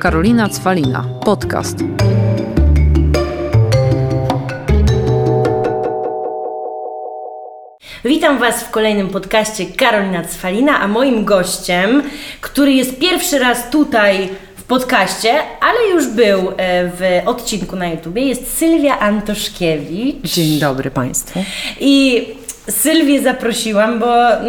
Karolina Cwalina. Podcast. Witam Was w kolejnym podcaście Karolina Cwalina, a moim gościem, który jest pierwszy raz tutaj w podcaście, ale już był w odcinku na YouTubie, jest Sylwia Antoszkiewicz. Dzień dobry Państwu. I Sylwię zaprosiłam, bo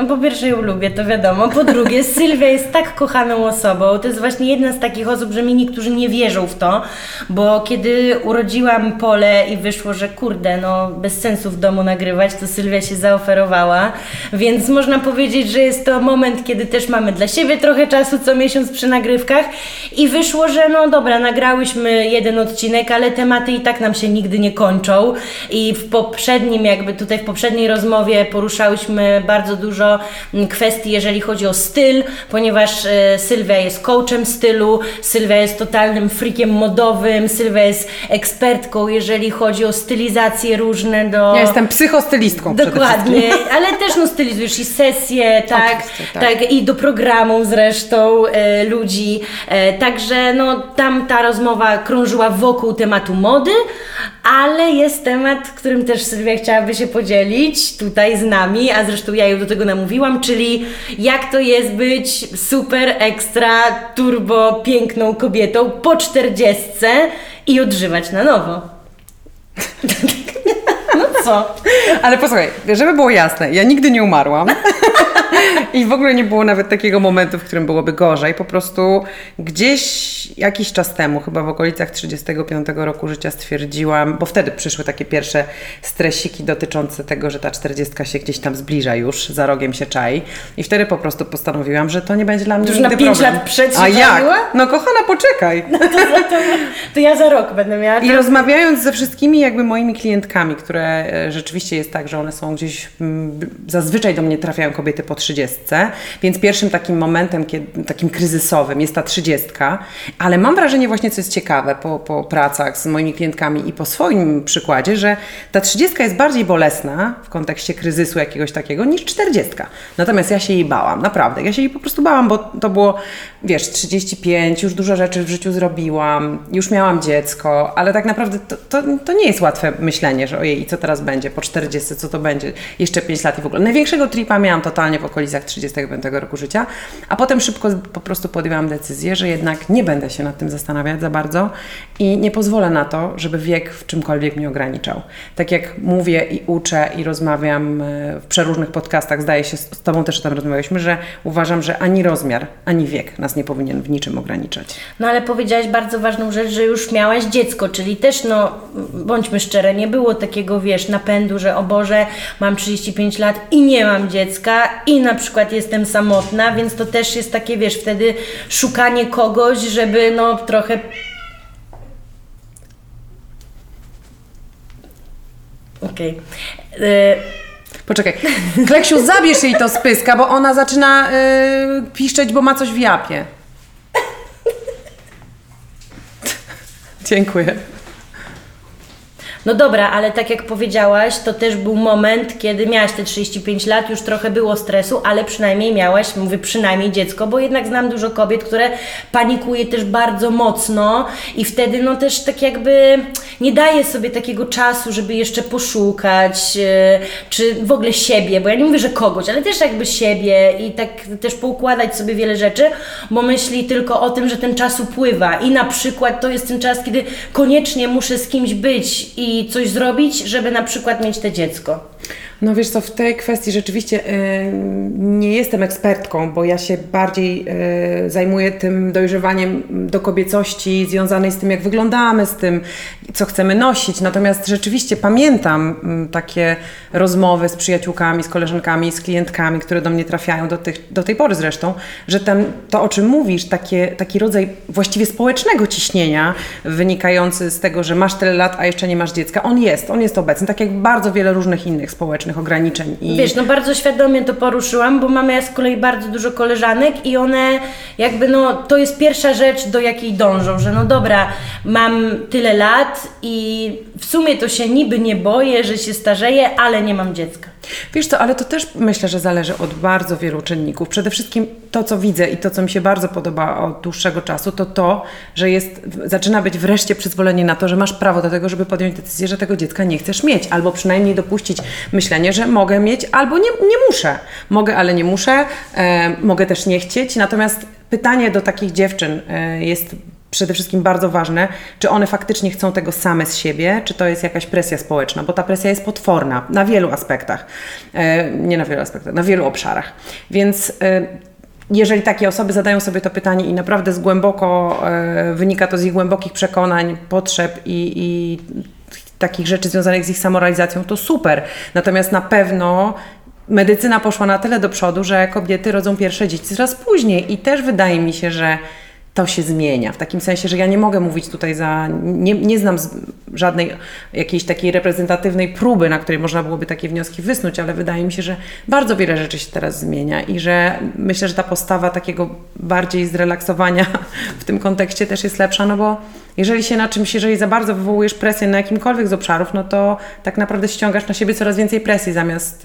po pierwsze ją lubię, to wiadomo, po drugie Sylwia jest tak kochaną osobą, to jest właśnie jedna z takich osób, że mi niektórzy nie wierzą w to, bo kiedy urodziłam Polę i wyszło, że kurde, bez sensu w domu nagrywać, to Sylwia się zaoferowała, więc można powiedzieć, że jest to moment, kiedy też mamy dla siebie trochę czasu co miesiąc przy nagrywkach i wyszło, że dobra, nagrałyśmy jeden odcinek, ale tematy i tak nam się nigdy nie kończą i w poprzedniej rozmowie poruszałyśmy bardzo dużo kwestii, jeżeli chodzi o styl, ponieważ Sylwia jest coachem stylu, Sylwia jest totalnym freakiem modowym, Sylwia jest ekspertką, jeżeli chodzi o stylizacje różne do... Ja jestem psychostylistką. Dokładnie, ale też stylizujesz i sesje, tak, i do programu zresztą ludzi, także tam ta rozmowa krążyła wokół tematu mody, ale jest temat, którym też Sylwia chciałaby się podzielić tutaj z nami, a zresztą ja ją do tego namówiłam, czyli jak to jest być super, ekstra, turbo, piękną kobietą po 40 i odżywać na nowo. Co? Ale posłuchaj, żeby było jasne, ja nigdy nie umarłam. I w ogóle nie było nawet takiego momentu, w którym byłoby gorzej. Po prostu gdzieś jakiś czas temu, chyba w okolicach 35 roku życia stwierdziłam, bo wtedy przyszły takie pierwsze stresiki dotyczące tego, że ta 40 się gdzieś tam zbliża już, za rogiem się czai. I wtedy po prostu postanowiłam, że to nie będzie dla mnie nigdy problem. Już na 5 lat przed się zajęła? Kochana, poczekaj. To ja za rok będę miała. I rozmawiając ze wszystkimi moimi klientkami, które rzeczywiście jest tak, że one są gdzieś, zazwyczaj do mnie trafiają kobiety po 30, więc pierwszym takim momentem, takim kryzysowym jest ta 30, ale mam wrażenie właśnie, co jest ciekawe po pracach z moimi klientkami i po swoim przykładzie, że ta 30 jest bardziej bolesna w kontekście kryzysu jakiegoś takiego niż 40. Natomiast ja się jej bałam, naprawdę. Ja się jej po prostu bałam, bo to było, 35, już dużo rzeczy w życiu zrobiłam, już miałam dziecko, ale tak naprawdę to nie jest łatwe myślenie, że ojej, co teraz będzie po 40, co to będzie, jeszcze 5 lat i w ogóle. Największego tripa miałam totalnie w okolicach 35 roku życia, a potem szybko po prostu podjęłam decyzję, że jednak nie będę się nad tym zastanawiać za bardzo i nie pozwolę na to, żeby wiek w czymkolwiek mnie ograniczał. Tak jak mówię i uczę i rozmawiam w przeróżnych podcastach, zdaje się, z Tobą też o tym rozmawialiśmy, że uważam, że ani rozmiar, ani wiek nas nie powinien w niczym ograniczać. Ale powiedziałaś bardzo ważną rzecz, że już miałaś dziecko, czyli też, bądźmy szczere, nie było takiego, napędu, że o Boże, mam 35 lat i nie mam dziecka i na przykład jestem samotna, więc to też jest takie, wtedy szukanie kogoś, żeby trochę... Okej. Poczekaj, Kleksiu, zabierz jej to z pyska, bo ona zaczyna piszczeć, bo ma coś w japie. Dziękuję. Dobra, ale tak jak powiedziałaś, to też był moment, kiedy miałaś te 35 lat, już trochę było stresu, ale przynajmniej miałaś, mówię przynajmniej dziecko, bo jednak znam dużo kobiet, które panikuje też bardzo mocno i wtedy też tak jakby nie daje sobie takiego czasu, żeby jeszcze poszukać, czy w ogóle siebie, bo ja nie mówię, że kogoś, ale też jakby siebie i tak też poukładać sobie wiele rzeczy, bo myśli tylko o tym, że ten czas upływa i na przykład to jest ten czas, kiedy koniecznie muszę z kimś być i coś zrobić, żeby na przykład mieć to dziecko. Wiesz co, w tej kwestii rzeczywiście nie jestem ekspertką, bo ja się bardziej zajmuję tym dojrzewaniem do kobiecości związanej z tym, jak wyglądamy, z tym, co chcemy nosić. Natomiast rzeczywiście pamiętam takie rozmowy z przyjaciółkami, z koleżankami, z klientkami, które do mnie trafiają do tej pory zresztą, że to, o czym mówisz, taki rodzaj właściwie społecznego ciśnienia wynikający z tego, że masz tyle lat, a jeszcze nie masz dziecka, on jest obecny, tak jak bardzo wiele różnych innych społecznych ograniczeń. I... Wiesz, bardzo świadomie to poruszyłam, bo mam ja z kolei bardzo dużo koleżanek i one jakby to jest pierwsza rzecz, do jakiej dążą, że dobra, mam tyle lat i w sumie to się niby nie boję, że się starzeję, ale nie mam dziecka. Wiesz co, ale to też myślę, że zależy od bardzo wielu czynników. Przede wszystkim to, co widzę i to, co mi się bardzo podoba od dłuższego czasu, to to, że zaczyna być wreszcie przyzwolenie na to, że masz prawo do tego, żeby podjąć decyzję, że tego dziecka nie chcesz mieć. Albo przynajmniej dopuścić myślenie, że mogę mieć albo nie muszę. Mogę, ale nie muszę. Mogę też nie chcieć. Natomiast pytanie do takich dziewczyn jest przede wszystkim bardzo ważne, czy one faktycznie chcą tego same z siebie, czy to jest jakaś presja społeczna, bo ta presja jest potworna na wielu aspektach, na wielu obszarach. Więc jeżeli takie osoby zadają sobie to pytanie i naprawdę z głęboko, wynika to z ich głębokich przekonań, potrzeb i takich rzeczy związanych z ich samorealizacją, to super. Natomiast na pewno medycyna poszła na tyle do przodu, że kobiety rodzą pierwsze dzieci coraz później i też wydaje mi się, że to się zmienia, w takim sensie, że ja nie mogę mówić tutaj nie znam żadnej jakiejś takiej reprezentatywnej próby, na której można byłoby takie wnioski wysnuć, ale wydaje mi się, że bardzo wiele rzeczy się teraz zmienia i że myślę, że ta postawa takiego bardziej zrelaksowania w tym kontekście też jest lepsza, no bo jeżeli za bardzo wywołujesz presję na jakimkolwiek z obszarów, no to tak naprawdę ściągasz na siebie coraz więcej presji zamiast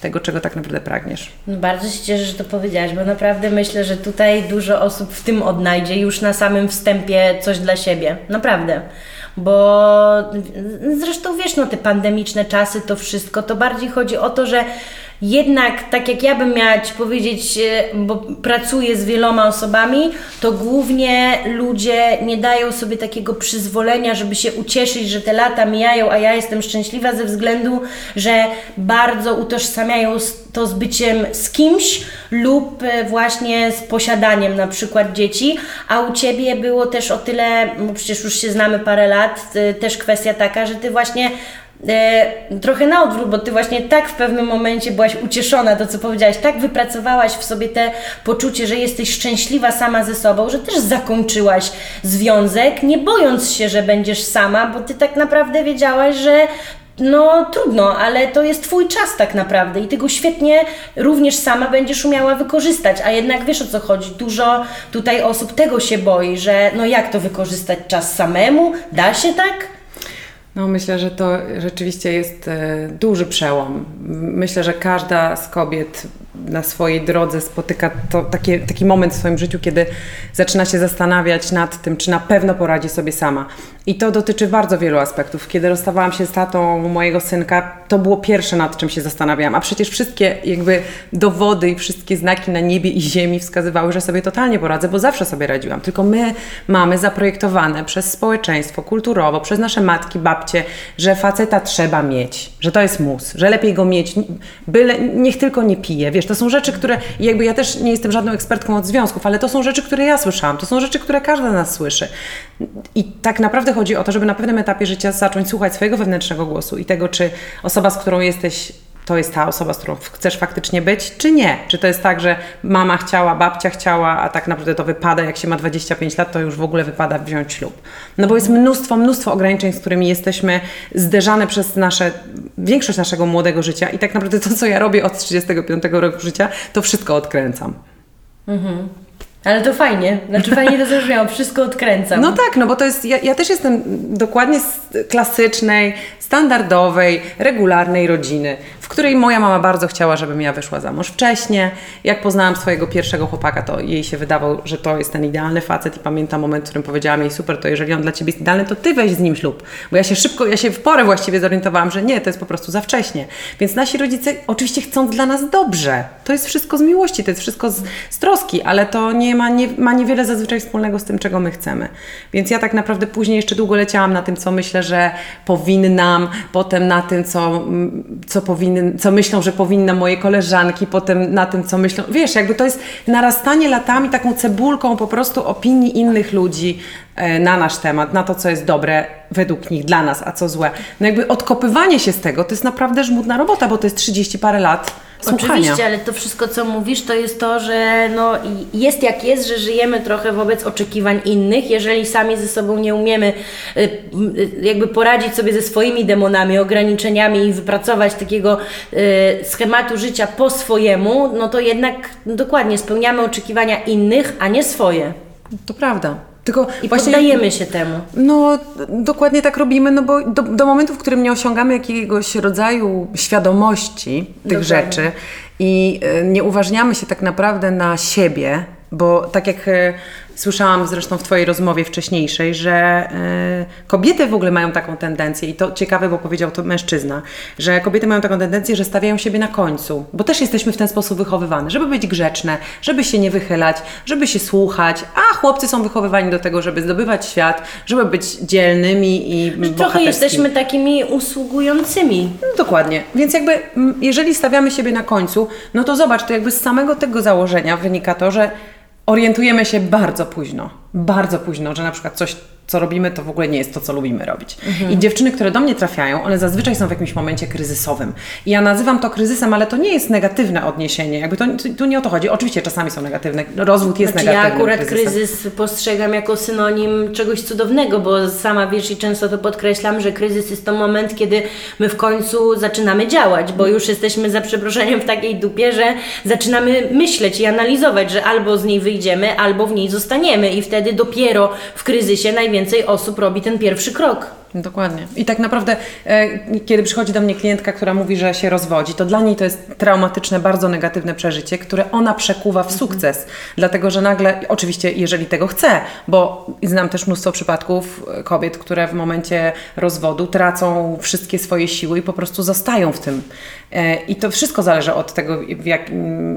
tego, czego tak naprawdę pragniesz. No bardzo się cieszę, że to powiedziałaś, bo naprawdę myślę, że tutaj dużo osób w tym odnajdzie już na samym wstępie coś dla siebie. Naprawdę. Bo zresztą wiesz, no te pandemiczne czasy, to wszystko, to bardziej chodzi o to, że jednak, tak jak ja bym miała Ci powiedzieć, bo pracuję z wieloma osobami, to głównie ludzie nie dają sobie takiego przyzwolenia, żeby się ucieszyć, że te lata mijają, a ja jestem szczęśliwa ze względu, że bardzo utożsamiają to z byciem z kimś lub właśnie z posiadaniem na przykład dzieci, a u Ciebie było też o tyle, bo przecież już się znamy parę lat, też kwestia taka, że Ty właśnie trochę na odwrót, bo Ty właśnie tak w pewnym momencie byłaś ucieszona, to co powiedziałaś, tak wypracowałaś w sobie te poczucie, że jesteś szczęśliwa sama ze sobą, że też zakończyłaś związek, nie bojąc się, że będziesz sama, bo Ty tak naprawdę wiedziałaś, że no trudno, ale to jest Twój czas tak naprawdę i Ty go świetnie również sama będziesz umiała wykorzystać, a jednak wiesz o co chodzi, dużo tutaj osób tego się boi, że no jak to wykorzystać czas samemu, da się tak? No myślę, że to rzeczywiście jest duży przełom. Myślę, że każda z kobiet na swojej drodze spotyka taki moment w swoim życiu, kiedy zaczyna się zastanawiać nad tym, czy na pewno poradzi sobie sama. I to dotyczy bardzo wielu aspektów. Kiedy rozstawałam się z tatą mojego synka, to było pierwsze, nad czym się zastanawiałam. A przecież wszystkie jakby dowody i wszystkie znaki na niebie i ziemi wskazywały, że sobie totalnie poradzę, bo zawsze sobie radziłam. Tylko my mamy zaprojektowane przez społeczeństwo, kulturowo, przez nasze matki, babcie, że faceta trzeba mieć, że to jest mus, że lepiej go mieć, byle niech tylko nie pije. Wiesz, to są rzeczy, które jakby ja też nie jestem żadną ekspertką od związków, ale to są rzeczy, które ja słyszałam, to są rzeczy, które każda z nas słyszy. I tak naprawdę chodzi o to, żeby na pewnym etapie życia zacząć słuchać swojego wewnętrznego głosu i tego, czy osoba, z którą jesteś, to jest ta osoba, z którą chcesz faktycznie być, czy nie. Czy to jest tak, że mama chciała, babcia chciała, a tak naprawdę to wypada, jak się ma 25 lat, to już w ogóle wypada wziąć ślub. No bo jest mnóstwo ograniczeń, z którymi jesteśmy zderzane przez większość naszego młodego życia i tak naprawdę to, co ja robię od 35 roku życia, to wszystko odkręcam. Mhm. Ale to fajnie, fajnie to zrozumiałam, wszystko odkręcam. No tak, no bo to jest, ja też jestem dokładnie z klasycznej, standardowej, regularnej rodziny, w której moja mama bardzo chciała, żebym ja wyszła za mąż wcześnie. Jak poznałam swojego pierwszego chłopaka, to jej się wydawało, że to jest ten idealny facet i pamiętam moment, w którym powiedziałam jej, super, to jeżeli on dla Ciebie jest idealny, to Ty weź z nim ślub. Bo ja się w porę właściwie zorientowałam, że nie, to jest po prostu za wcześnie. Więc nasi rodzice oczywiście chcą dla nas dobrze. To jest wszystko z miłości, to jest wszystko z troski, ale to nie ma niewiele zazwyczaj wspólnego z tym, czego my chcemy. Więc ja tak naprawdę później jeszcze długo leciałam na tym, co myślę, że powinnam, potem na tym, co myślą, że powinna moje koleżanki, potem na tym, co myślą. Wiesz, jakby to jest narastanie latami taką cebulką po prostu opinii innych ludzi na nasz temat, na to, co jest dobre według nich dla nas, a co złe. No jakby odkopywanie się z tego, to jest naprawdę żmudna robota, bo to jest 30 parę lat słuchania. Oczywiście, ale to wszystko, co mówisz, to jest to, że no, jest jak jest, że żyjemy trochę wobec oczekiwań innych. Jeżeli sami ze sobą nie umiemy jakby poradzić sobie ze swoimi demonami, ograniczeniami i wypracować takiego schematu życia po swojemu, no to jednak dokładnie spełniamy oczekiwania innych, a nie swoje. To prawda. Tylko i właśnie poddajemy się temu. No dokładnie tak robimy, no bo do momentu, w którym nie osiągamy jakiegoś rodzaju świadomości tych rzeczy i nie uważniamy się tak naprawdę na siebie, bo tak jak słyszałam zresztą w Twojej rozmowie wcześniejszej, że kobiety w ogóle mają taką tendencję i to ciekawe, bo powiedział to mężczyzna, że kobiety mają taką tendencję, że stawiają siebie na końcu, bo też jesteśmy w ten sposób wychowywani, żeby być grzeczne, żeby się nie wychylać, żeby się słuchać, a chłopcy są wychowywani do tego, żeby zdobywać świat, żeby być dzielnymi i bohaterskimi. Trochę jesteśmy takimi usługującymi. No, dokładnie, więc jakby jeżeli stawiamy siebie na końcu, no to zobacz, to jakby z samego tego założenia wynika to, że orientujemy się bardzo późno, że na przykład coś, co robimy, to w ogóle nie jest to, co lubimy robić. Mhm. I dziewczyny, które do mnie trafiają, one zazwyczaj są w jakimś momencie kryzysowym. I ja nazywam to kryzysem, ale to nie jest negatywne odniesienie. Jakby tu nie o to chodzi. Oczywiście czasami są negatywne. Rozwód jest negatywny. Ja akurat kryzys postrzegam jako synonim czegoś cudownego, bo sama wiesz i często to podkreślam, że kryzys jest to moment, kiedy my w końcu zaczynamy działać, bo już jesteśmy za przeproszeniem w takiej dupie, że zaczynamy myśleć i analizować, że albo z niej wyjdziemy, albo w niej zostaniemy. I wtedy dopiero w kryzysie najwięcej osób robi ten pierwszy krok. Dokładnie. I tak naprawdę, kiedy przychodzi do mnie klientka, która mówi, że się rozwodzi, to dla niej to jest traumatyczne, bardzo negatywne przeżycie, które ona przekuwa w sukces. Dlatego, że nagle, oczywiście jeżeli tego chce, bo znam też mnóstwo przypadków kobiet, które w momencie rozwodu tracą wszystkie swoje siły i po prostu zostają w tym. I to wszystko zależy od tego,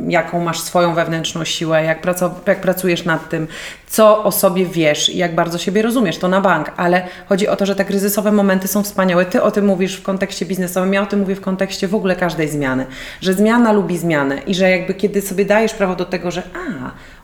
jaką masz swoją wewnętrzną siłę, jak pracujesz nad tym, co o sobie wiesz i jak bardzo siebie rozumiesz, to na bank. Ale chodzi o to, że te kryzysowe momenty są wspaniałe. Ty o tym mówisz w kontekście biznesowym, ja o tym mówię w kontekście w ogóle każdej zmiany. Że zmiana lubi zmianę i że jakby kiedy sobie dajesz prawo do tego, że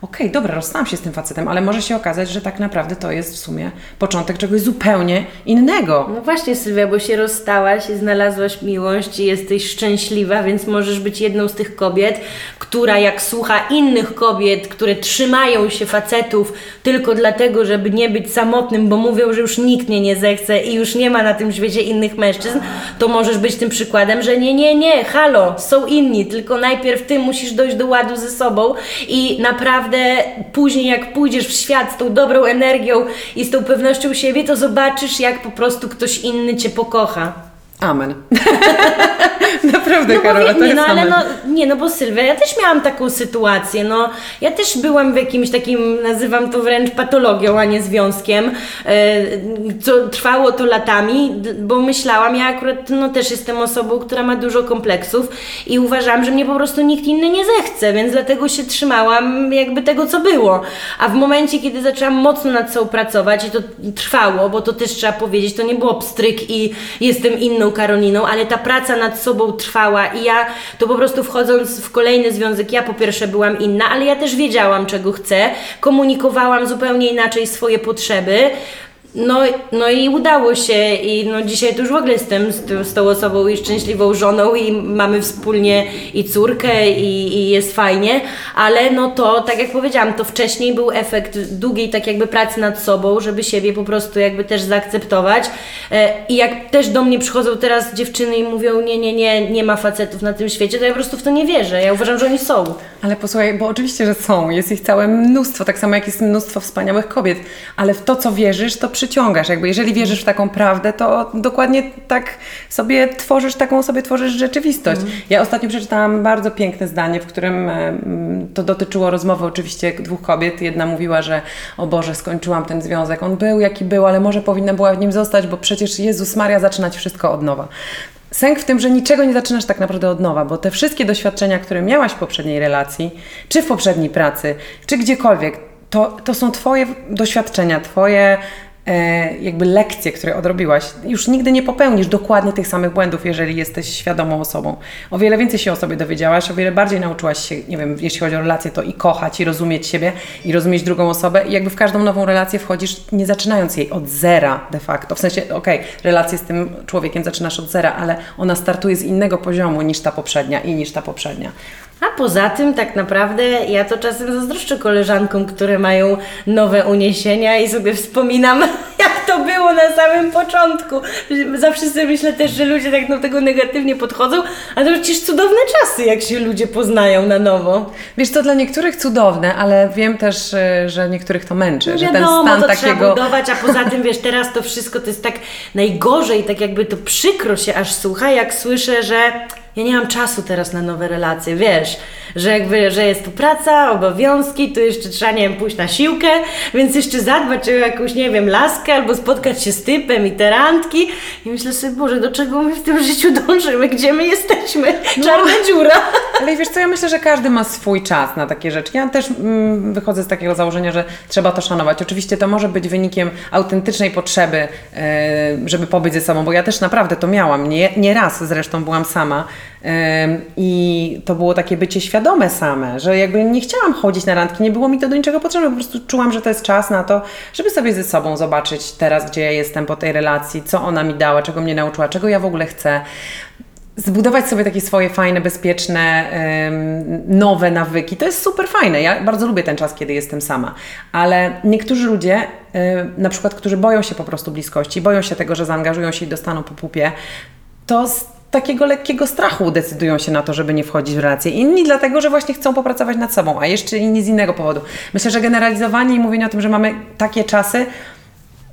okej, dobra, rozstałam się z tym facetem, ale może się okazać, że tak naprawdę to jest w sumie początek czegoś zupełnie innego. No właśnie, Sylwia, bo się rozstałaś i znalazłaś miłość i jesteś szczęśliwa, więc możesz być jedną z tych kobiet, która jak słucha innych kobiet, które trzymają się facetów tylko dlatego, żeby nie być samotnym, bo mówią, że już nikt mnie nie zechce i już nie ma na tym świecie innych mężczyzn, to możesz być tym przykładem, że nie, halo, są inni, tylko najpierw ty musisz dojść do ładu ze sobą i naprawdę później jak pójdziesz w świat z tą dobrą energią i z tą pewnością siebie, to zobaczysz, jak po prostu ktoś inny cię pokocha. Amen. Naprawdę, no Karola, to jest amen. Bo Sylwia, ja też miałam taką sytuację, ja też byłam w jakimś takim, nazywam to wręcz patologią, a nie związkiem, co trwało to latami, bo myślałam, ja akurat też jestem osobą, która ma dużo kompleksów i uważałam, że mnie po prostu nikt inny nie zechce, więc dlatego się trzymałam jakby tego, co było. A w momencie, kiedy zaczęłam mocno nad sobą pracować i to trwało, bo to też trzeba powiedzieć, to nie było pstryk i jestem inną Karoliną, ale ta praca nad sobą trwała i ja to po prostu wchodząc w kolejny związek, ja po pierwsze byłam inna, ale ja też wiedziałam, czego chcę, komunikowałam zupełnie inaczej swoje potrzeby, no i udało się i dzisiaj to już w ogóle jestem z tą osobą i szczęśliwą żoną i mamy wspólnie i córkę i jest fajnie, ale to tak jak powiedziałam, to wcześniej był efekt długiej tak jakby pracy nad sobą, żeby siebie po prostu jakby też zaakceptować i jak też do mnie przychodzą teraz dziewczyny i mówią nie ma facetów na tym świecie, to ja po prostu w to nie wierzę, ja uważam, że oni są. Ale posłuchaj, bo oczywiście, że są, jest ich całe mnóstwo, tak samo jak jest mnóstwo wspaniałych kobiet, ale w to, co wierzysz, to przyciągasz. Jakby jeżeli wierzysz w taką prawdę, to dokładnie tak sobie tworzysz, taką sobie tworzysz rzeczywistość. Ja ostatnio przeczytałam bardzo piękne zdanie, w którym to dotyczyło rozmowy oczywiście dwóch kobiet. Jedna mówiła, że o Boże, skończyłam ten związek. On był jaki był, ale może powinna była w nim zostać, bo przecież Jezus Maria, zaczynać wszystko od nowa. Sęk w tym, że niczego nie zaczynasz tak naprawdę od nowa, bo te wszystkie doświadczenia, które miałaś w poprzedniej relacji, czy w poprzedniej pracy, czy gdziekolwiek, to są Twoje doświadczenia, Twoje jakby lekcje, które odrobiłaś. Już nigdy nie popełnisz dokładnie tych samych błędów, jeżeli jesteś świadomą osobą. O wiele więcej się o sobie dowiedziałaś, o wiele bardziej nauczyłaś się, jeśli chodzi o relacje, to i kochać, i rozumieć siebie, i rozumieć drugą osobę. I jakby w każdą nową relację wchodzisz, nie zaczynając jej od zera de facto. W sensie, relację z tym człowiekiem zaczynasz od zera, ale ona startuje z innego poziomu niż ta poprzednia i niż ta poprzednia. A poza tym tak naprawdę ja to czasem zazdroszczę koleżankom, które mają nowe uniesienia i sobie wspominam, jak to było było na samym początku. Zawsze sobie myślę też, że ludzie tak do tego negatywnie podchodzą, ale to przecież cudowne czasy, jak się ludzie poznają na nowo. Wiesz, to dla niektórych cudowne, ale wiem też, że niektórych to męczy, no wiadomo, że ten stan to takiego... trzeba budować, a poza tym, wiesz, teraz to wszystko to jest tak najgorzej, tak jakby to przykro się aż słucha, jak słyszę, że ja nie mam czasu teraz na nowe relacje, wiesz, że jakby, że jest tu praca, obowiązki, tu jeszcze trzeba, nie wiem, pójść na siłkę, więc jeszcze zadbać o jakąś, nie wiem, laskę albo spotkać się z typem i te randki. I myślę sobie, Boże, do czego my w tym życiu dążymy, gdzie my jesteśmy? Czarna dziura. Ale wiesz co, ja myślę, że każdy ma swój czas na takie rzeczy. Ja też wychodzę z takiego założenia, że trzeba to szanować. Oczywiście to może być wynikiem autentycznej potrzeby, żeby pobyć ze sobą, bo ja też naprawdę to miałam. Nie raz zresztą byłam sama. I to było takie bycie świadome same, że jakby nie chciałam chodzić na randki, nie było mi to do niczego potrzebne, po prostu czułam, że to jest czas na to, żeby sobie ze sobą zobaczyć teraz, gdzie ja jestem po tej relacji, co ona mi dała, czego mnie nauczyła, czego ja w ogóle chcę. Zbudować sobie takie swoje fajne, bezpieczne, nowe nawyki. To jest super fajne. Ja bardzo lubię ten czas, kiedy jestem sama. Ale niektórzy ludzie, na przykład, którzy boją się po prostu bliskości, boją się tego, że zaangażują się i dostaną po pupie, to takiego lekkiego strachu decydują się na to, żeby nie wchodzić w relacje. Inni dlatego, że właśnie chcą popracować nad sobą, a jeszcze inni z innego powodu. Myślę, że generalizowanie i mówienie o tym, że mamy takie czasy,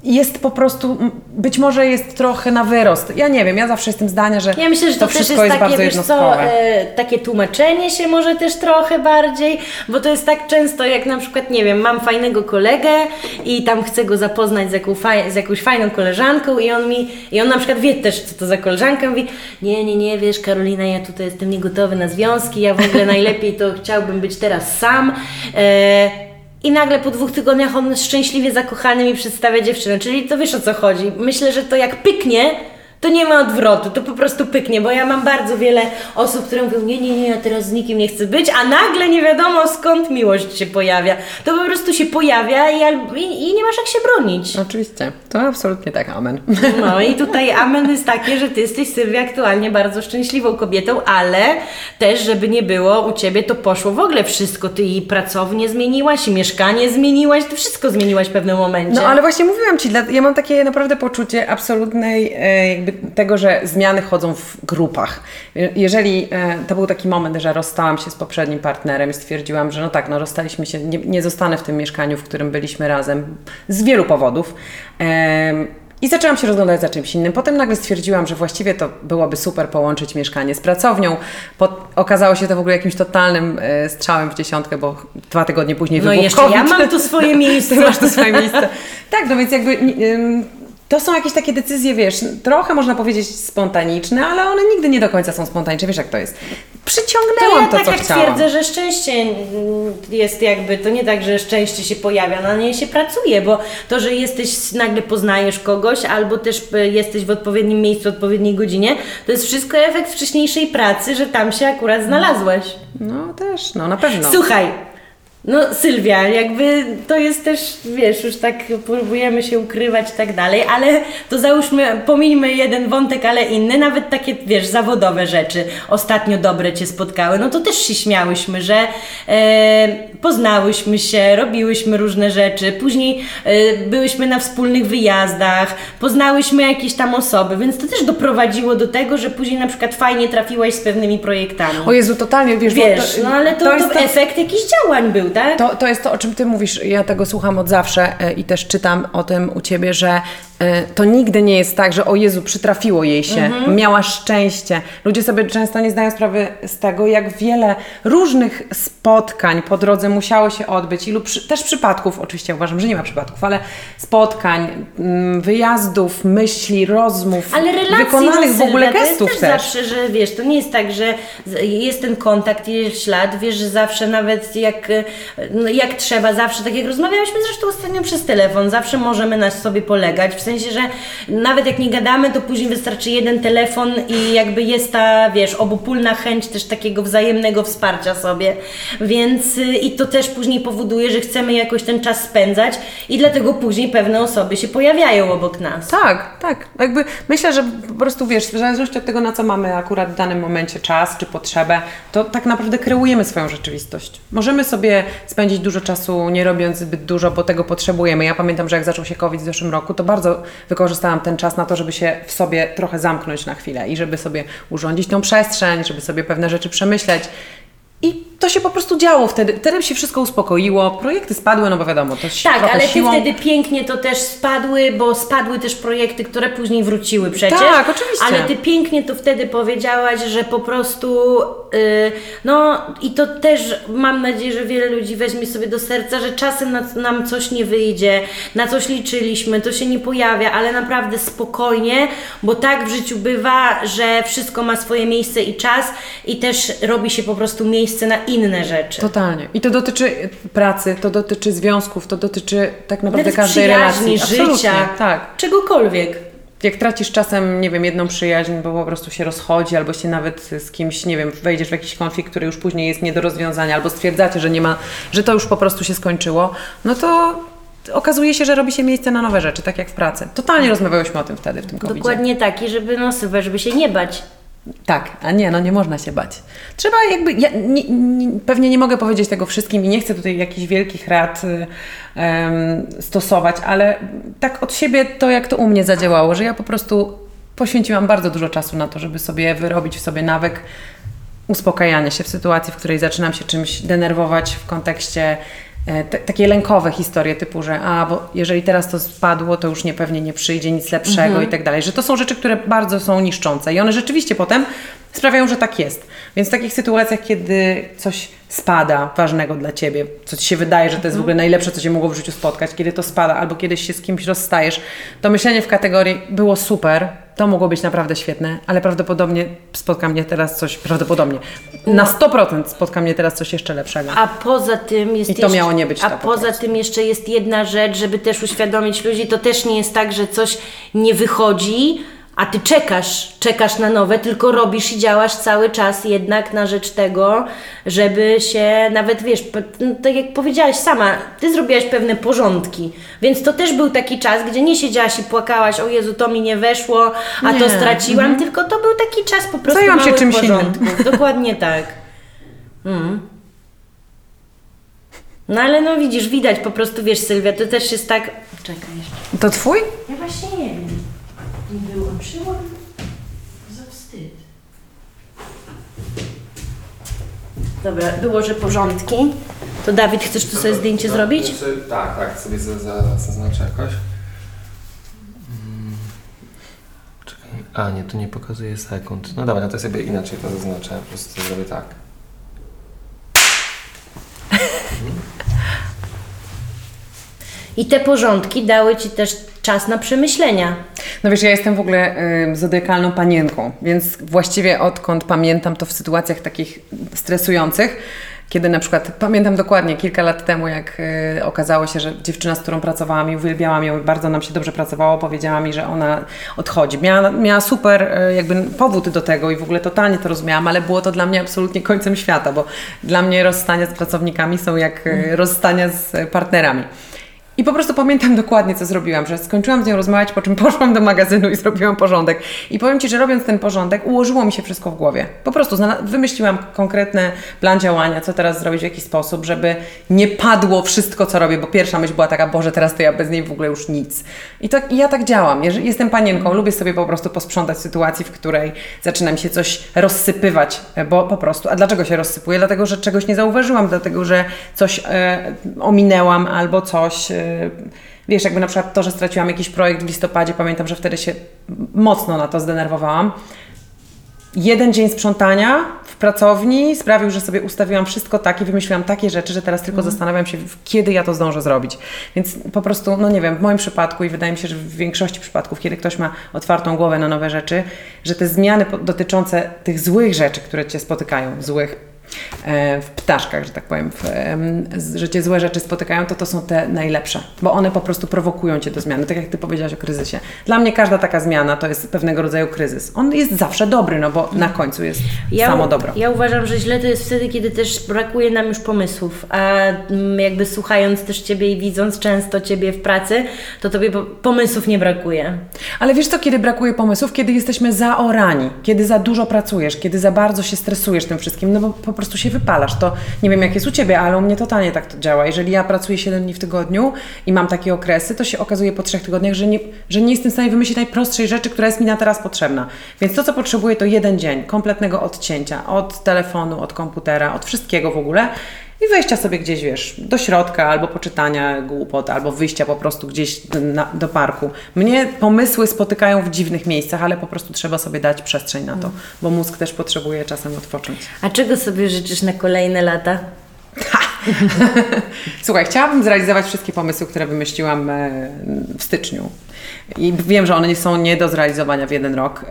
jest po prostu, być może jest trochę na wyrost. Ja nie wiem, ja zawsze jestem zdania, że ja myślę, że to wszystko też jest takie, bardzo jednostkowe. Takie tłumaczenie się może też trochę bardziej, bo to jest tak często, jak na przykład, nie wiem, mam fajnego kolegę i tam chcę go zapoznać z jakąś fajną koleżanką i on na przykład wie też, co to za koleżanka, mówi nie, wiesz Karolina, ja tutaj jestem niegotowy na związki, ja w ogóle najlepiej to chciałbym być teraz sam. I nagle po 2 tygodniach on szczęśliwie zakochany mi przedstawia dziewczynę, czyli to wiesz o co chodzi. Myślę, że to jak pyknie, to nie ma odwrotu, to po prostu pyknie, bo ja mam bardzo wiele osób, które mówią, nie, ja teraz z nikim nie chcę być, a nagle nie wiadomo skąd miłość się pojawia. To po prostu się pojawia i nie masz jak się bronić. Oczywiście, to absolutnie tak, amen. No i tutaj amen jest takie, że Ty jesteś, Sylwia, aktualnie bardzo szczęśliwą kobietą, ale też, żeby nie było, u Ciebie to poszło w ogóle wszystko. Ty i pracownię zmieniłaś, i mieszkanie zmieniłaś, Ty wszystko zmieniłaś w pewnym momencie. No ale właśnie mówiłam Ci, ja mam takie naprawdę poczucie absolutnej jakby tego, że zmiany chodzą w grupach. Jeżeli to był taki moment, że rozstałam się z poprzednim partnerem i stwierdziłam, że rozstaliśmy się, nie zostanę w tym mieszkaniu, w którym byliśmy razem z wielu powodów. I zaczęłam się rozglądać za czymś innym. Potem nagle stwierdziłam, że właściwie to byłoby super połączyć mieszkanie z pracownią. Okazało się to w ogóle jakimś totalnym strzałem w dziesiątkę, bo 2 tygodnie później wybuchł COVID. No jeszcze ja mam tu swoje miejsce. Ty masz tu swoje miejsce. Tak, no więc jakby... To są jakieś takie decyzje, wiesz, trochę można powiedzieć spontaniczne, ale one nigdy nie do końca są spontaniczne, wiesz jak to jest. Przyciągnęłam to, co chciałam. To ja tak jak twierdzę, że szczęście jest jakby, to nie tak, że szczęście się pojawia, na niej się pracuje, bo to, że jesteś, nagle poznajesz kogoś, albo też jesteś w odpowiednim miejscu, w odpowiedniej godzinie, to jest wszystko efekt wcześniejszej pracy, że tam się akurat znalazłeś. No też, na pewno. Słuchaj. No Sylwia, jakby to jest też, wiesz, już tak próbujemy się ukrywać i tak dalej, ale to załóżmy, pomijmy jeden wątek, ale inny, nawet takie, wiesz, zawodowe rzeczy ostatnio dobre Cię spotkały, no to też się śmiałyśmy, że poznałyśmy się, robiłyśmy różne rzeczy, później byłyśmy na wspólnych wyjazdach, poznałyśmy jakieś tam osoby, więc to też doprowadziło do tego, że później na przykład fajnie trafiłaś z pewnymi projektami. O Jezu, totalnie, wiesz, no ale to efekt jakichś działań był. Tak? To jest to, o czym Ty mówisz. Ja tego słucham od zawsze i też czytam o tym u Ciebie, że to nigdy nie jest tak, że o Jezu, przytrafiło jej się, miała szczęście. Ludzie sobie często nie zdają sprawy z tego, jak wiele różnych spotkań po drodze musiało się odbyć. Ilu też przypadków, oczywiście uważam, że nie ma przypadków, ale spotkań, wyjazdów, myśli, rozmów, ale relacji, wykonanych w ogóle gestów też. Zawsze, że wiesz, to nie jest tak, że jest ten kontakt, jest ślad, wiesz, że zawsze nawet jak trzeba, zawsze, tak jak rozmawiałyśmy zresztą ostatnio przez telefon, zawsze możemy na sobie polegać, w sensie, że nawet jak nie gadamy, to później wystarczy jeden telefon i jakby jest ta, wiesz, obopólna chęć też takiego wzajemnego wsparcia sobie, więc i to też później powoduje, że chcemy jakoś ten czas spędzać i dlatego później pewne osoby się pojawiają obok nas. Tak, jakby myślę, że po prostu, wiesz, w zależności od tego, na co mamy akurat w danym momencie czas czy potrzebę, to tak naprawdę kreujemy swoją rzeczywistość. Możemy sobie spędzić dużo czasu nie robiąc zbyt dużo, bo tego potrzebujemy. Ja pamiętam, że jak zaczął się COVID w zeszłym roku, to bardzo wykorzystałam ten czas na to, żeby się w sobie trochę zamknąć na chwilę i żeby sobie urządzić tą przestrzeń, żeby sobie pewne rzeczy przemyśleć. I to się po prostu działo wtedy się wszystko uspokoiło, projekty spadły, no bo wiadomo, to się tak, ale siłą... Ty wtedy pięknie to też spadły, bo spadły też projekty, które później wróciły przecież. Tak, oczywiście. Ale Ty pięknie to wtedy powiedziałaś, że po prostu, no i to też mam nadzieję, że wiele ludzi weźmie sobie do serca, że czasem nam coś nie wyjdzie, na coś liczyliśmy, to się nie pojawia, ale naprawdę spokojnie, bo tak w życiu bywa, że wszystko ma swoje miejsce i czas i też robi się po prostu miejsce na inne rzeczy. Totalnie. I to dotyczy pracy, to dotyczy związków, to dotyczy tak naprawdę każdej relacji. Życia, tak. Czegokolwiek. Jak tracisz czasem, nie wiem, jedną przyjaźń, bo po prostu się rozchodzi, albo się nawet z kimś, nie wiem, wejdziesz w jakiś konflikt, który już później jest nie do rozwiązania, albo stwierdzacie, że nie ma, że to już po prostu się skończyło, no to okazuje się, że robi się miejsce na nowe rzeczy, tak jak w pracy. Totalnie rozmawiałyśmy o tym wtedy, w tym COVID-zie. Dokładnie tak, i żeby, no, Sylwia, żeby się nie bać. Tak, a nie, no nie można się bać. Trzeba jakby, ja pewnie nie mogę powiedzieć tego wszystkim i nie chcę tutaj jakichś wielkich rad stosować, ale tak od siebie to, jak to u mnie zadziałało, że ja po prostu poświęciłam bardzo dużo czasu na to, żeby sobie wyrobić w sobie nawyk uspokajania się w sytuacji, w której zaczynam się czymś denerwować w kontekście takie lękowe historie typu, że bo jeżeli teraz to spadło, to już pewnie nie przyjdzie nic lepszego i tak dalej, że to są rzeczy, które bardzo są niszczące i one rzeczywiście potem sprawiają, że tak jest. Więc w takich sytuacjach, kiedy coś spada ważnego dla Ciebie, co Ci się wydaje, że to jest w ogóle najlepsze, co Cię mogło w życiu spotkać, kiedy to spada albo kiedyś się z kimś rozstajesz, to myślenie w kategorii było super, to mogło być naprawdę świetne, ale prawdopodobnie spotka mnie teraz coś, na 100% spotka mnie teraz coś jeszcze lepszego. A poza tym jest miało nie być tak. A poza tym jeszcze jest jedna rzecz, żeby też uświadomić ludzi, to też nie jest tak, że coś nie wychodzi, a Ty czekasz na nowe, tylko robisz i działasz cały czas jednak na rzecz tego, żeby się nawet, wiesz, tak jak powiedziałaś sama, Ty zrobiłaś pewne porządki, więc to też był taki czas, gdzie nie siedziałaś i płakałaś, o Jezu, to mi nie weszło, to straciłam, tylko to był taki czas po prostu małych porządków. Zajęłam się czymś innym. Dokładnie tak. No ale no widzisz, widać po prostu, wiesz Sylwia, to też jest tak... Czekaj jeszcze. To Twój? Ja właśnie nie wiem. Wyłączyłam za wstyd. Dobra, było, że porządki. To Dawid, chcesz tu sobie zdjęcie zrobić? Tak, sobie zaznaczę jakoś. Czekaj. A nie, tu nie pokazuje sekund. No dobra, no to sobie inaczej to zaznaczę. Po prostu zrobię tak. I te porządki dały Ci też czas na przemyślenia. No wiesz, ja jestem w ogóle zodiakalną panienką, więc właściwie odkąd pamiętam to w sytuacjach takich stresujących, kiedy na przykład, pamiętam dokładnie kilka lat temu, jak okazało się, że dziewczyna, z którą pracowałam i uwielbiałam ją, bardzo nam się dobrze pracowało, powiedziała mi, że ona odchodzi. Miała super jakby powód do tego i w ogóle totalnie to rozumiałam, ale było to dla mnie absolutnie końcem świata, bo dla mnie rozstania z pracownikami są jak rozstania z partnerami. I po prostu pamiętam dokładnie, co zrobiłam, że skończyłam z nią rozmawiać, po czym poszłam do magazynu i zrobiłam porządek. I powiem Ci, że robiąc ten porządek, ułożyło mi się wszystko w głowie. Po prostu wymyśliłam konkretny plan działania, co teraz zrobić, w jaki sposób, żeby nie padło wszystko, co robię, bo pierwsza myśl była taka, Boże, teraz to ja bez niej w ogóle już nic. I ja tak działam. Jestem panienką, lubię sobie po prostu posprzątać sytuacji, w której zaczyna mi się coś rozsypywać, bo po prostu, a dlaczego się rozsypuje? Dlatego, że czegoś nie zauważyłam, dlatego, że coś ominęłam albo coś... Wiesz, jakby na przykład to, że straciłam jakiś projekt w listopadzie, pamiętam, że wtedy się mocno na to zdenerwowałam. Jeden dzień sprzątania w pracowni sprawił, że sobie ustawiłam wszystko tak i wymyśliłam takie rzeczy, że teraz tylko zastanawiam się, kiedy ja to zdążę zrobić. Więc po prostu, no nie wiem, w moim przypadku i wydaje mi się, że w większości przypadków, kiedy ktoś ma otwartą głowę na nowe rzeczy, że te zmiany dotyczące tych złych rzeczy, które Cię spotykają, w ptaszkach, że tak powiem, że Cię złe rzeczy spotykają, to są te najlepsze, bo one po prostu prowokują Cię do zmiany, tak jak Ty powiedziałaś o kryzysie. Dla mnie każda taka zmiana to jest pewnego rodzaju kryzys. On jest zawsze dobry, no bo na końcu jest samo dobro. Ja uważam, że źle to jest wtedy, kiedy też brakuje nam już pomysłów, a jakby słuchając też Ciebie i widząc często Ciebie w pracy, to Tobie pomysłów nie brakuje. Ale wiesz co, kiedy brakuje pomysłów? Kiedy jesteśmy zaorani, kiedy za dużo pracujesz, kiedy za bardzo się stresujesz tym wszystkim, no bo po prostu się wypalasz. To nie wiem, jak jest u Ciebie, ale u mnie totalnie tak to działa. Jeżeli ja pracuję 7 dni w tygodniu i mam takie okresy, to się okazuje po 3 tygodniach, że nie jestem w stanie wymyślić najprostszej rzeczy, która jest mi na teraz potrzebna. Więc to, co potrzebuję, to jeden dzień kompletnego odcięcia od telefonu, od komputera, od wszystkiego w ogóle. I wejścia sobie gdzieś, wiesz, do środka, albo poczytania głupot, albo wyjścia po prostu gdzieś do parku. Mnie pomysły spotykają w dziwnych miejscach, ale po prostu trzeba sobie dać przestrzeń na to, bo mózg też potrzebuje czasem odpocząć. A czego sobie życzysz na kolejne lata? Słuchaj, chciałabym zrealizować wszystkie pomysły, które wymyśliłam w styczniu. I wiem, że one są nie do zrealizowania w jeden rok.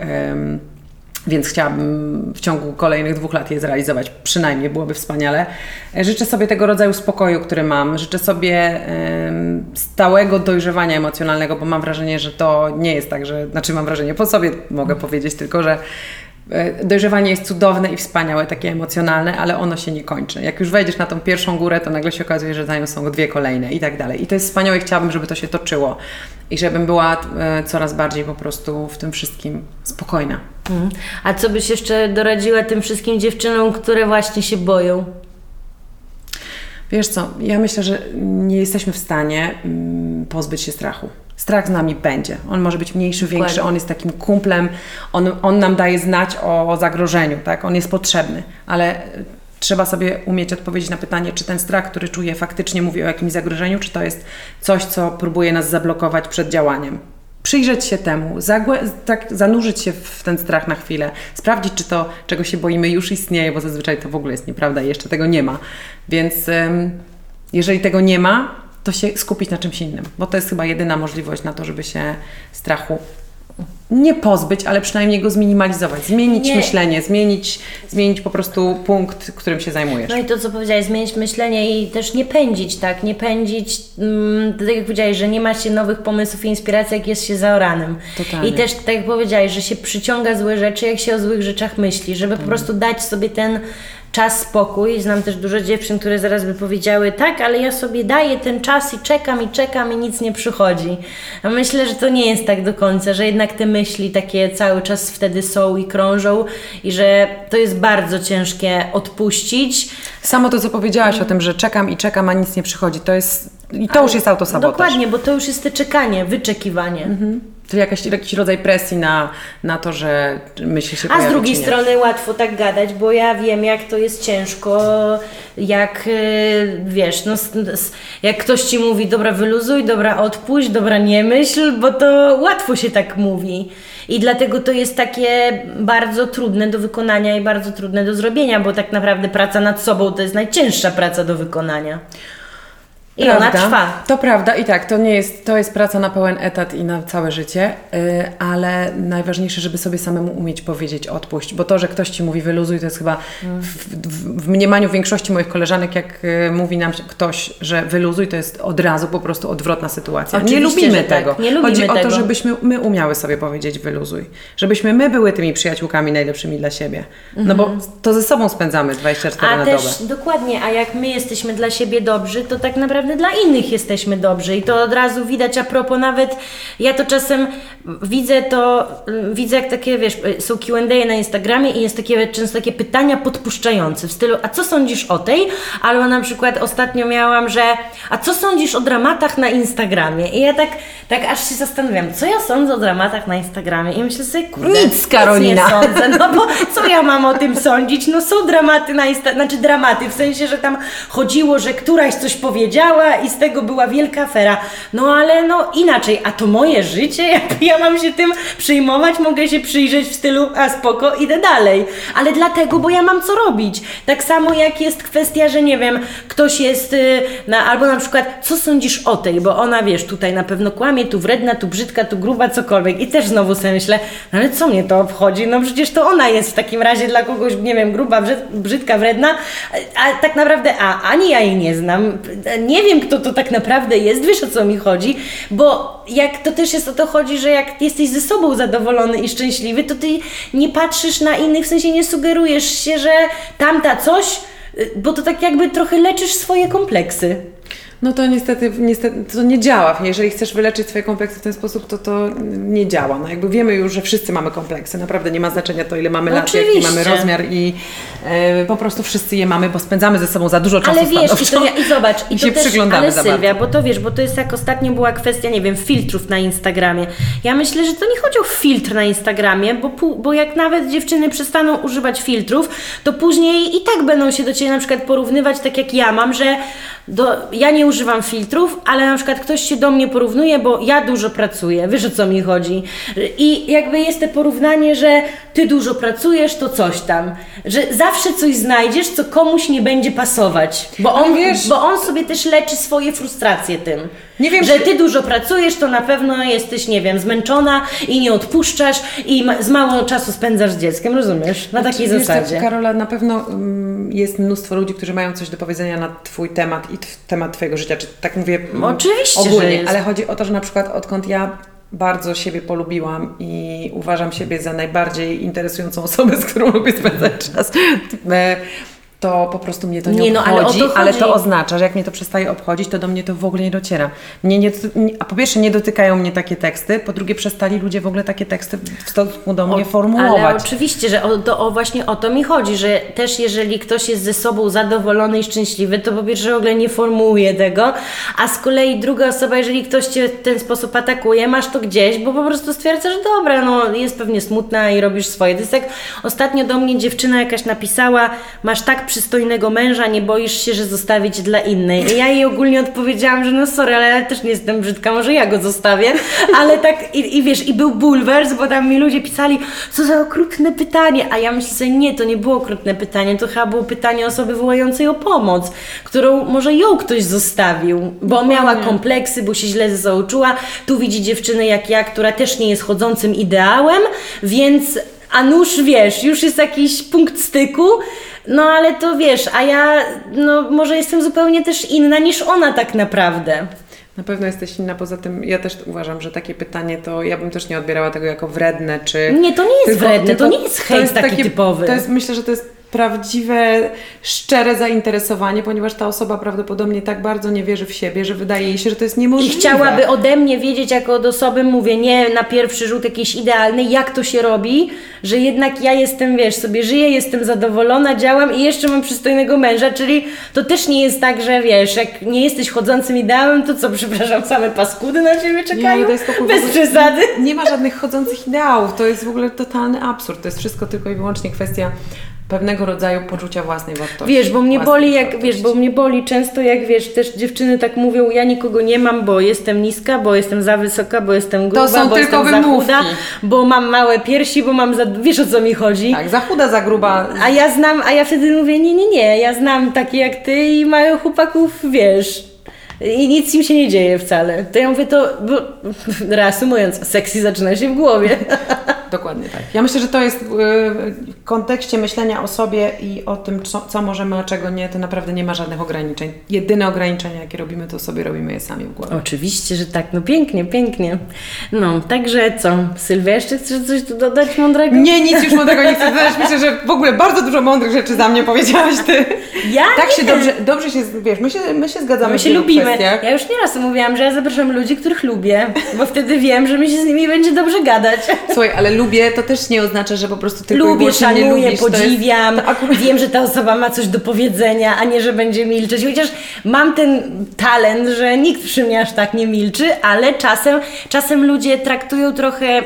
Więc chciałabym w ciągu kolejnych 2 lat je zrealizować. Przynajmniej byłoby wspaniale. Życzę sobie tego rodzaju spokoju, który mam. Życzę sobie stałego dojrzewania emocjonalnego, bo mam wrażenie, że to nie jest tak, że... Znaczy mam wrażenie, po sobie mogę powiedzieć tylko, że dojrzewanie jest cudowne i wspaniałe, takie emocjonalne, ale ono się nie kończy. Jak już wejdziesz na tą pierwszą górę, to nagle się okazuje, że za nią są 2 kolejne i tak dalej. I to jest wspaniałe i chciałabym, żeby to się toczyło. I żebym była coraz bardziej po prostu w tym wszystkim spokojna. A co byś jeszcze doradziła tym wszystkim dziewczynom, które właśnie się boją? Wiesz co, ja myślę, że nie jesteśmy w stanie pozbyć się strachu. Strach z nami będzie. On może być mniejszy, większy, on jest takim kumplem, on nam daje znać o zagrożeniu, tak? On jest potrzebny, ale trzeba sobie umieć odpowiedzieć na pytanie, czy ten strach, który czuję, faktycznie mówi o jakimś zagrożeniu, czy to jest coś, co próbuje nas zablokować przed działaniem. Przyjrzeć się temu, zanurzyć się w ten strach na chwilę, sprawdzić, czy to, czego się boimy, już istnieje, bo zazwyczaj to w ogóle jest nieprawda i jeszcze tego nie ma. Więc jeżeli tego nie ma, to się skupić na czymś innym, bo to jest chyba jedyna możliwość na to, żeby się strachu nie pozbyć, ale przynajmniej go zminimalizować, myślenie, zmienić po prostu punkt, którym się zajmujesz. No i to, co powiedziałaś, zmienić myślenie i też nie pędzić, tak? Nie pędzić, tak jak powiedziałaś, że nie ma się nowych pomysłów i inspiracji, jak jest się zaoranym. Totalnie. I też, tak jak powiedziałaś, że się przyciąga złe rzeczy, jak się o złych rzeczach myśli, żeby po prostu dać sobie ten czas, spokój. Znam też dużo dziewczyn, które zaraz by powiedziały, tak, ale ja sobie daję ten czas i czekam i nic nie przychodzi. A myślę, że to nie jest tak do końca, że jednak te myśli takie cały czas wtedy są i krążą i że to jest bardzo ciężkie odpuścić. Samo to, co powiedziałaś o tym, że czekam, a nic nie przychodzi, to jest, i to już jest autosabotaż. Dokładnie, bo to już jest te czekanie, wyczekiwanie. To jakiś rodzaj presji na to, że myśli się pojawi. A z drugiej strony łatwo tak gadać, bo ja wiem, jak to jest ciężko, jak wiesz, no, jak ktoś Ci mówi, dobra, wyluzuj, dobra, odpuść, dobra, nie myśl, bo to łatwo się tak mówi. I dlatego to jest takie bardzo trudne do wykonania i bardzo trudne do zrobienia, bo tak naprawdę praca nad sobą to jest najcięższa praca do wykonania. I ona trwa. To prawda i tak, to jest praca na pełen etat i na całe życie, ale najważniejsze, żeby sobie samemu umieć powiedzieć odpuść, bo to, że ktoś Ci mówi wyluzuj, to jest chyba w mniemaniu większości moich koleżanek, jak mówi nam ktoś, że wyluzuj, to jest od razu po prostu odwrotna sytuacja. Oczywiście, nie lubimy tego. Nie lubimy Chodzi o to, żebyśmy my umiały sobie powiedzieć wyluzuj, żebyśmy my były tymi przyjaciółkami najlepszymi dla siebie, no bo to ze sobą spędzamy 24 na dobę. Dokładnie, a jak my jesteśmy dla siebie dobrzy, to tak naprawdę dla innych jesteśmy dobrzy i to od razu widać. A propos, nawet ja to czasem widzę, jak takie, wiesz, są Q&A na Instagramie i jest często takie pytania podpuszczające w stylu, a co sądzisz o tej? Albo na przykład ostatnio miałam, że a co sądzisz o dramatach na Instagramie? I ja tak aż się zastanawiam, co ja sądzę o dramatach na Instagramie i myślę sobie, kurde, nic, Karolina, nie sądzę, no bo co ja mam o tym sądzić? No są dramaty na Instagramie, znaczy dramaty, w sensie, że tam chodziło, że któraś coś powiedziała i z tego była wielka afera. No ale no inaczej, a to moje życie, jak ja mam się tym przejmować, mogę się przyjrzeć w stylu, a spoko, idę dalej. Ale dlatego, bo ja mam co robić. Tak samo jak jest kwestia, że nie wiem, ktoś jest, albo na przykład, co sądzisz o tej, bo ona, wiesz, tutaj na pewno kłamie, tu wredna, tu brzydka, tu gruba, cokolwiek. I też znowu sobie myślę, no ale co mnie to obchodzi? No przecież to ona jest w takim razie dla kogoś, nie wiem, gruba, brzydka, wredna, a tak naprawdę, ani ja jej nie znam, nie wiem, kto to tak naprawdę jest, wiesz, o co mi chodzi, bo jak to też jest, o to chodzi, że jak jesteś ze sobą zadowolony i szczęśliwy, to ty nie patrzysz na innych, w sensie nie sugerujesz się, że tamta coś, bo to tak jakby trochę leczysz swoje kompleksy. no to niestety to nie działa. Jeżeli chcesz wyleczyć swoje kompleksy w ten sposób, to nie działa. No jakby wiemy już, że wszyscy mamy kompleksy. Naprawdę nie ma znaczenia to, ile mamy lat, jaki mamy rozmiar i po prostu wszyscy je mamy, bo spędzamy ze sobą za dużo czasu. Ale wiesz, i się też przyglądamy za bardzo. Ale Sylwia, bo to jest jak ostatnio była kwestia, nie wiem, filtrów na Instagramie. Ja myślę, że to nie chodzi o filtr na Instagramie, bo jak nawet dziewczyny przestaną używać filtrów, to później i tak będą się do Ciebie na przykład porównywać, tak jak ja mam, że ja nie używam filtrów, ale na przykład ktoś się do mnie porównuje, bo ja dużo pracuję, wiesz, o co mi chodzi. I jakby jest to porównanie, że ty dużo pracujesz, to coś tam. Że zawsze coś znajdziesz, co komuś nie będzie pasować. Bo on sobie też leczy swoje frustracje tym. Nie wiem, że ty dużo pracujesz, to na pewno jesteś, nie wiem, zmęczona i nie odpuszczasz i z mało czasu spędzasz z dzieckiem, rozumiesz? Na takiej zasadzie. Karola, na pewno jest mnóstwo ludzi, którzy mają coś do powiedzenia na twój temat i temat twojego życia, czy tak mówię ogólnie, ale chodzi o to, że na przykład odkąd ja bardzo siebie polubiłam i uważam siebie za najbardziej interesującą osobę, z którą lubię spędzać czas, to po prostu mnie to nie obchodzi, ale to oznacza, że jak mnie to przestaje obchodzić, to do mnie to w ogóle nie dociera. A po pierwsze, nie dotykają mnie takie teksty, po drugie, przestali ludzie w ogóle takie teksty w stosunku do mnie formułować. Ale oczywiście, że właśnie o to mi chodzi, że też jeżeli ktoś jest ze sobą zadowolony i szczęśliwy, to po pierwsze w ogóle nie formułuje tego, a z kolei druga osoba, jeżeli ktoś Cię w ten sposób atakuje, masz to gdzieś, bo po prostu stwierdzasz, dobra, jest pewnie smutna i robisz swoje. To jest jak ostatnio do mnie dziewczyna jakaś napisała, masz tak przystojnego męża, nie boisz się, że zostawić dla innej. I ja jej ogólnie odpowiedziałam, że sorry, ale ja też nie jestem brzydka, może ja go zostawię, ale tak i wiesz, i był bulwers, bo tam mi ludzie pisali, co za okrutne pytanie, a ja myślę sobie, nie, to nie było okrutne pytanie, to chyba było pytanie osoby wołającej o pomoc, którą może ją ktoś zostawił, bo miała kompleksy, bo się źle ze sobą czuła, tu widzi dziewczynę jak ja, która też nie jest chodzącym ideałem, więc a nuż wiesz, już jest jakiś punkt styku, ale to wiesz, a ja może jestem zupełnie też inna niż ona tak naprawdę. Na pewno jesteś inna, poza tym ja też uważam, że takie pytanie to ja bym też nie odbierała tego jako wredne, czy... Nie, to nie jest wredne, to nie jest hejt taki typowy. Myślę, że to jest prawdziwe, szczere zainteresowanie, ponieważ ta osoba prawdopodobnie tak bardzo nie wierzy w siebie, że wydaje jej się, że to jest niemożliwe. I chciałaby ode mnie wiedzieć, jako od osoby, mówię, nie na pierwszy rzut jakiś idealny, jak to się robi, że jednak ja jestem, wiesz, sobie żyję, jestem zadowolona, działam i jeszcze mam przystojnego męża, czyli to też nie jest tak, że wiesz, jak nie jesteś chodzącym ideałem, to co, przepraszam, same paskudy na ciebie czekają? Bez przesady. Nie ma żadnych chodzących ideałów, to jest w ogóle totalny absurd, to jest wszystko tylko i wyłącznie kwestia pewnego rodzaju poczucia własnej wartości. Wiesz, bo mnie boli, często, jak wiesz, też dziewczyny tak mówią, ja nikogo nie mam, bo jestem niska, bo jestem za wysoka, bo jestem gruba, bo jestem za chuda, bo mam małe piersi, bo mam wiesz, o co mi chodzi? Tak, za chuda, za gruba. A ja wtedy mówię, nie, ja znam takie jak ty i mają chłopaków, wiesz, i nic im się nie dzieje wcale. To ja mówię reasumując, seksy zaczyna się w głowie. Dokładnie tak. Ja myślę, że to jest w kontekście myślenia o sobie i o tym, co możemy, a czego nie, to naprawdę nie ma żadnych ograniczeń. Jedyne ograniczenia, jakie robimy, to sobie robimy je sami w głowie. Oczywiście, że tak. Pięknie. Także co? Sylwia, jeszcze chcesz coś tu dodać mądrego? Nie, nic już mądrego nie chcę dodać. Myślę, że w ogóle bardzo dużo mądrych rzeczy za mnie powiedziałaś ty. Ja? Tak się dobrze się, wiesz, my się zgadzamy. My się lubimy. Ja już nieraz mówiłam, że ja zapraszam ludzi, których lubię, bo wtedy wiem, że mi się z nimi będzie dobrze gadać. Słuchaj, ale lubię, to też nie oznacza, że po prostu tylko lubię, szanuję, podziwiam, wiem, że ta osoba ma coś do powiedzenia, a nie, że będzie milczeć. Chociaż mam ten talent, że nikt przy mnie aż tak nie milczy, ale czasem ludzie traktują trochę,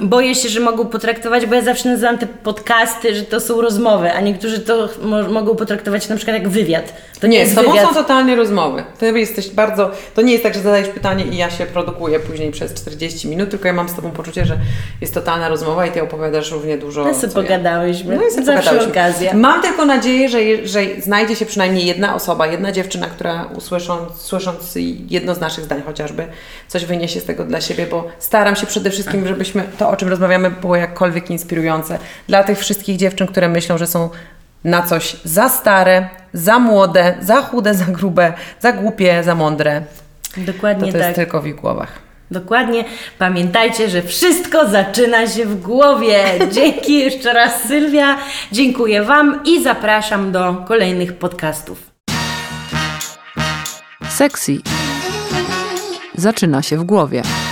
boję się, że mogą potraktować, bo ja zawsze nazywam te podcasty, że to są rozmowy, a niektórzy to mogą potraktować na przykład jak wywiad. To nie jest wywiad. To są totalnie rozmowy. Ty jesteś bardzo... To nie jest tak, że zadajesz pytanie i ja się produkuję później przez 40 minut, tylko ja mam z Tobą poczucie, że jest totalna rozmowa i Ty opowiadasz równie dużo. My sobie pogadałyśmy. Zawsze okazja. Mam tylko nadzieję, że znajdzie się przynajmniej jedna osoba, jedna dziewczyna, która słysząc jedno z naszych zdań chociażby, coś wyniesie z tego dla siebie, bo staram się przede wszystkim, żebyśmy to, o czym rozmawiamy, było jakkolwiek inspirujące dla tych wszystkich dziewczyn, które myślą, że są na coś za stare, za młode, za chude, za grube, za głupie, za mądre. Dokładnie tak. To jest tylko w ich głowach. Dokładnie. Pamiętajcie, że wszystko zaczyna się w głowie. Dzięki jeszcze raz, Sylwia. Dziękuję Wam i zapraszam do kolejnych podcastów. Sexy zaczyna się w głowie.